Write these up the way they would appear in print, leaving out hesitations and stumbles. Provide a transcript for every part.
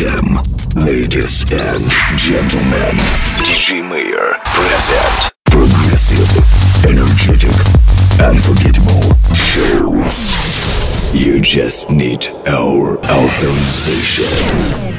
Welcome, ladies and gentlemen. DJ Mayor present progressive, energetic, unforgettable show. You just need our authorization.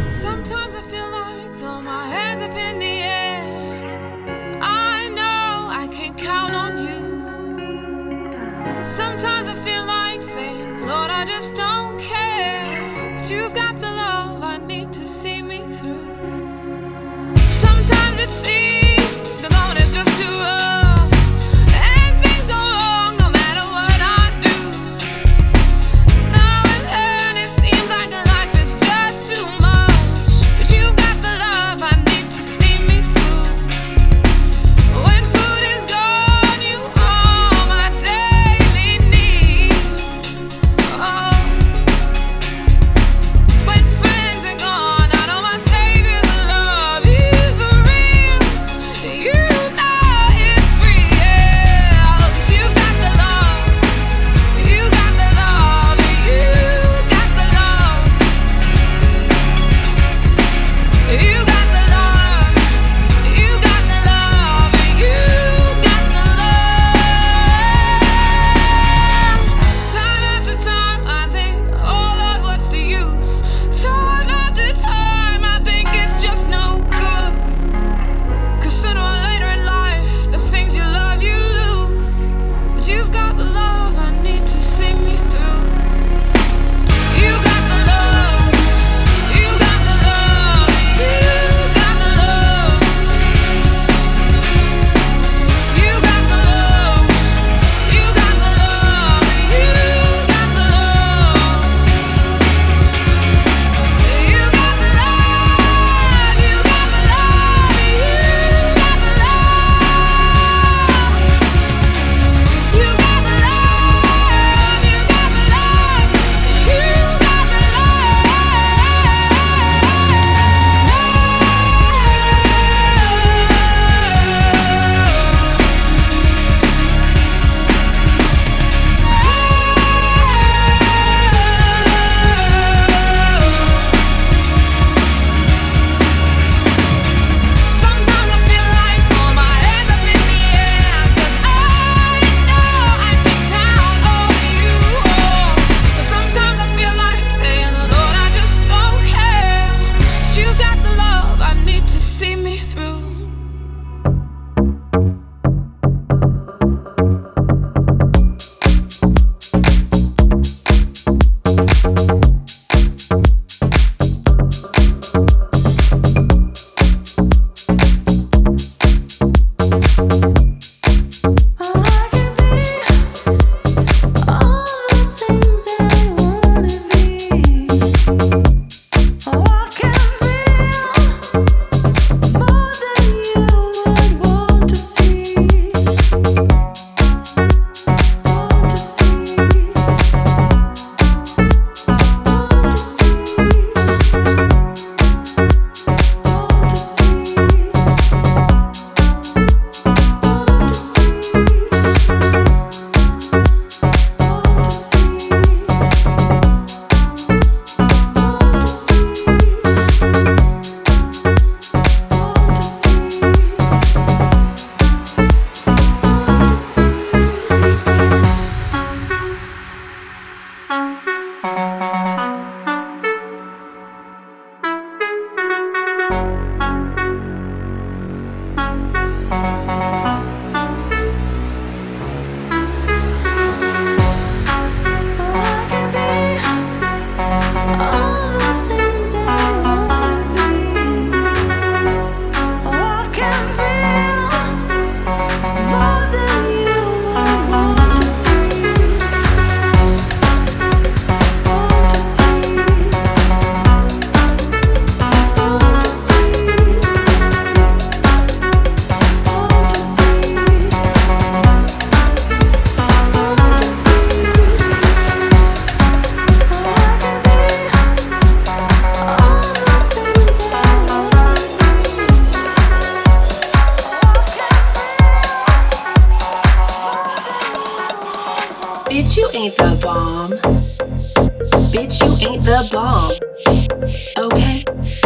Bitch, you ain't the bomb, okay?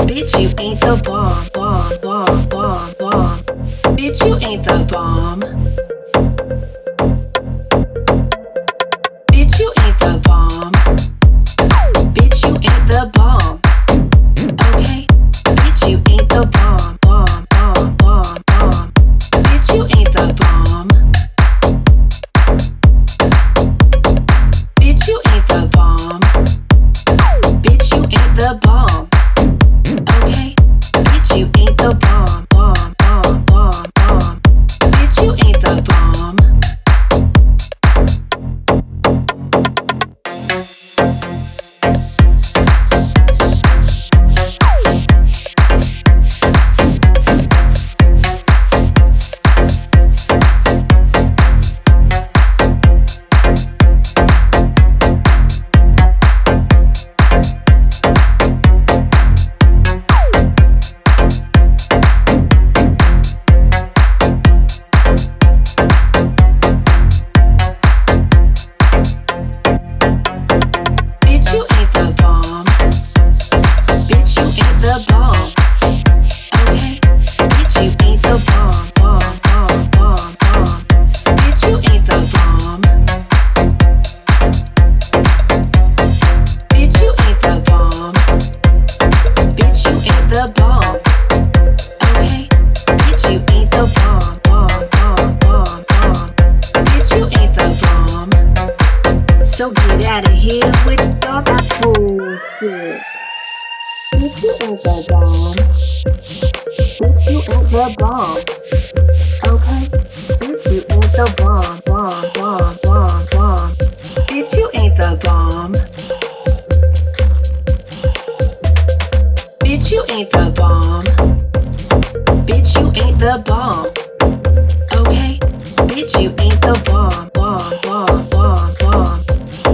Bitch, you ain't the bomb. Bitch, you ain't the bomb. Bitch, you ain't the bomb. Bitch, you ain't the bomb. Okay, bitch, you ain't the bomb. Bitch, you ain't the bomb. Bitch, you ain't the bomb. Bitch, you ain't the bomb. Okay, bitch, you ain't the bomb. Bitch, you ain't the bomb. So get out of here with all that bullshit. Bitch, you ain't the bomb. Bitch, you ain't the bomb. Okay? Bitch, you ain't the bomb. Bitch, you ain't the bomb. Bitch, you ain't the bomb. Bitch, you ain't the bomb. Okay? Bitch, you ain't the bomb.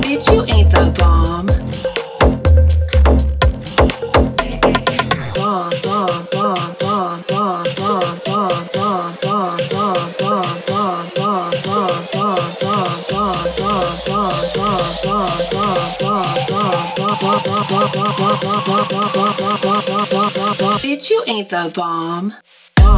Bitch, you ain't the bomb. Bitch, you ain't the bomb.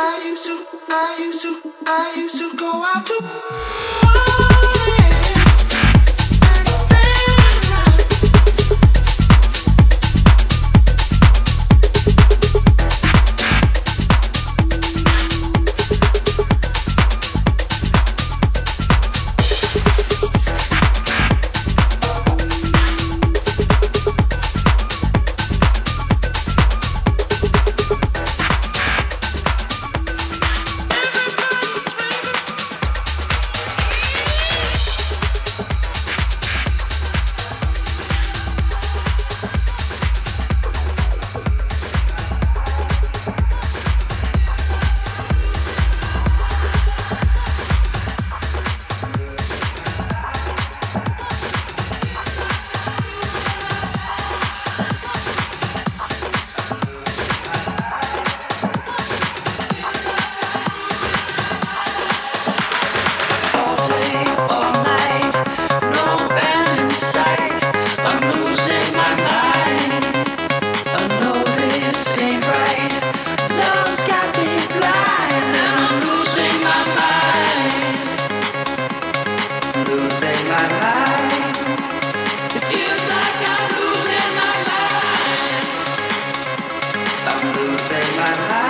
I used to go out to I'm losing my mind.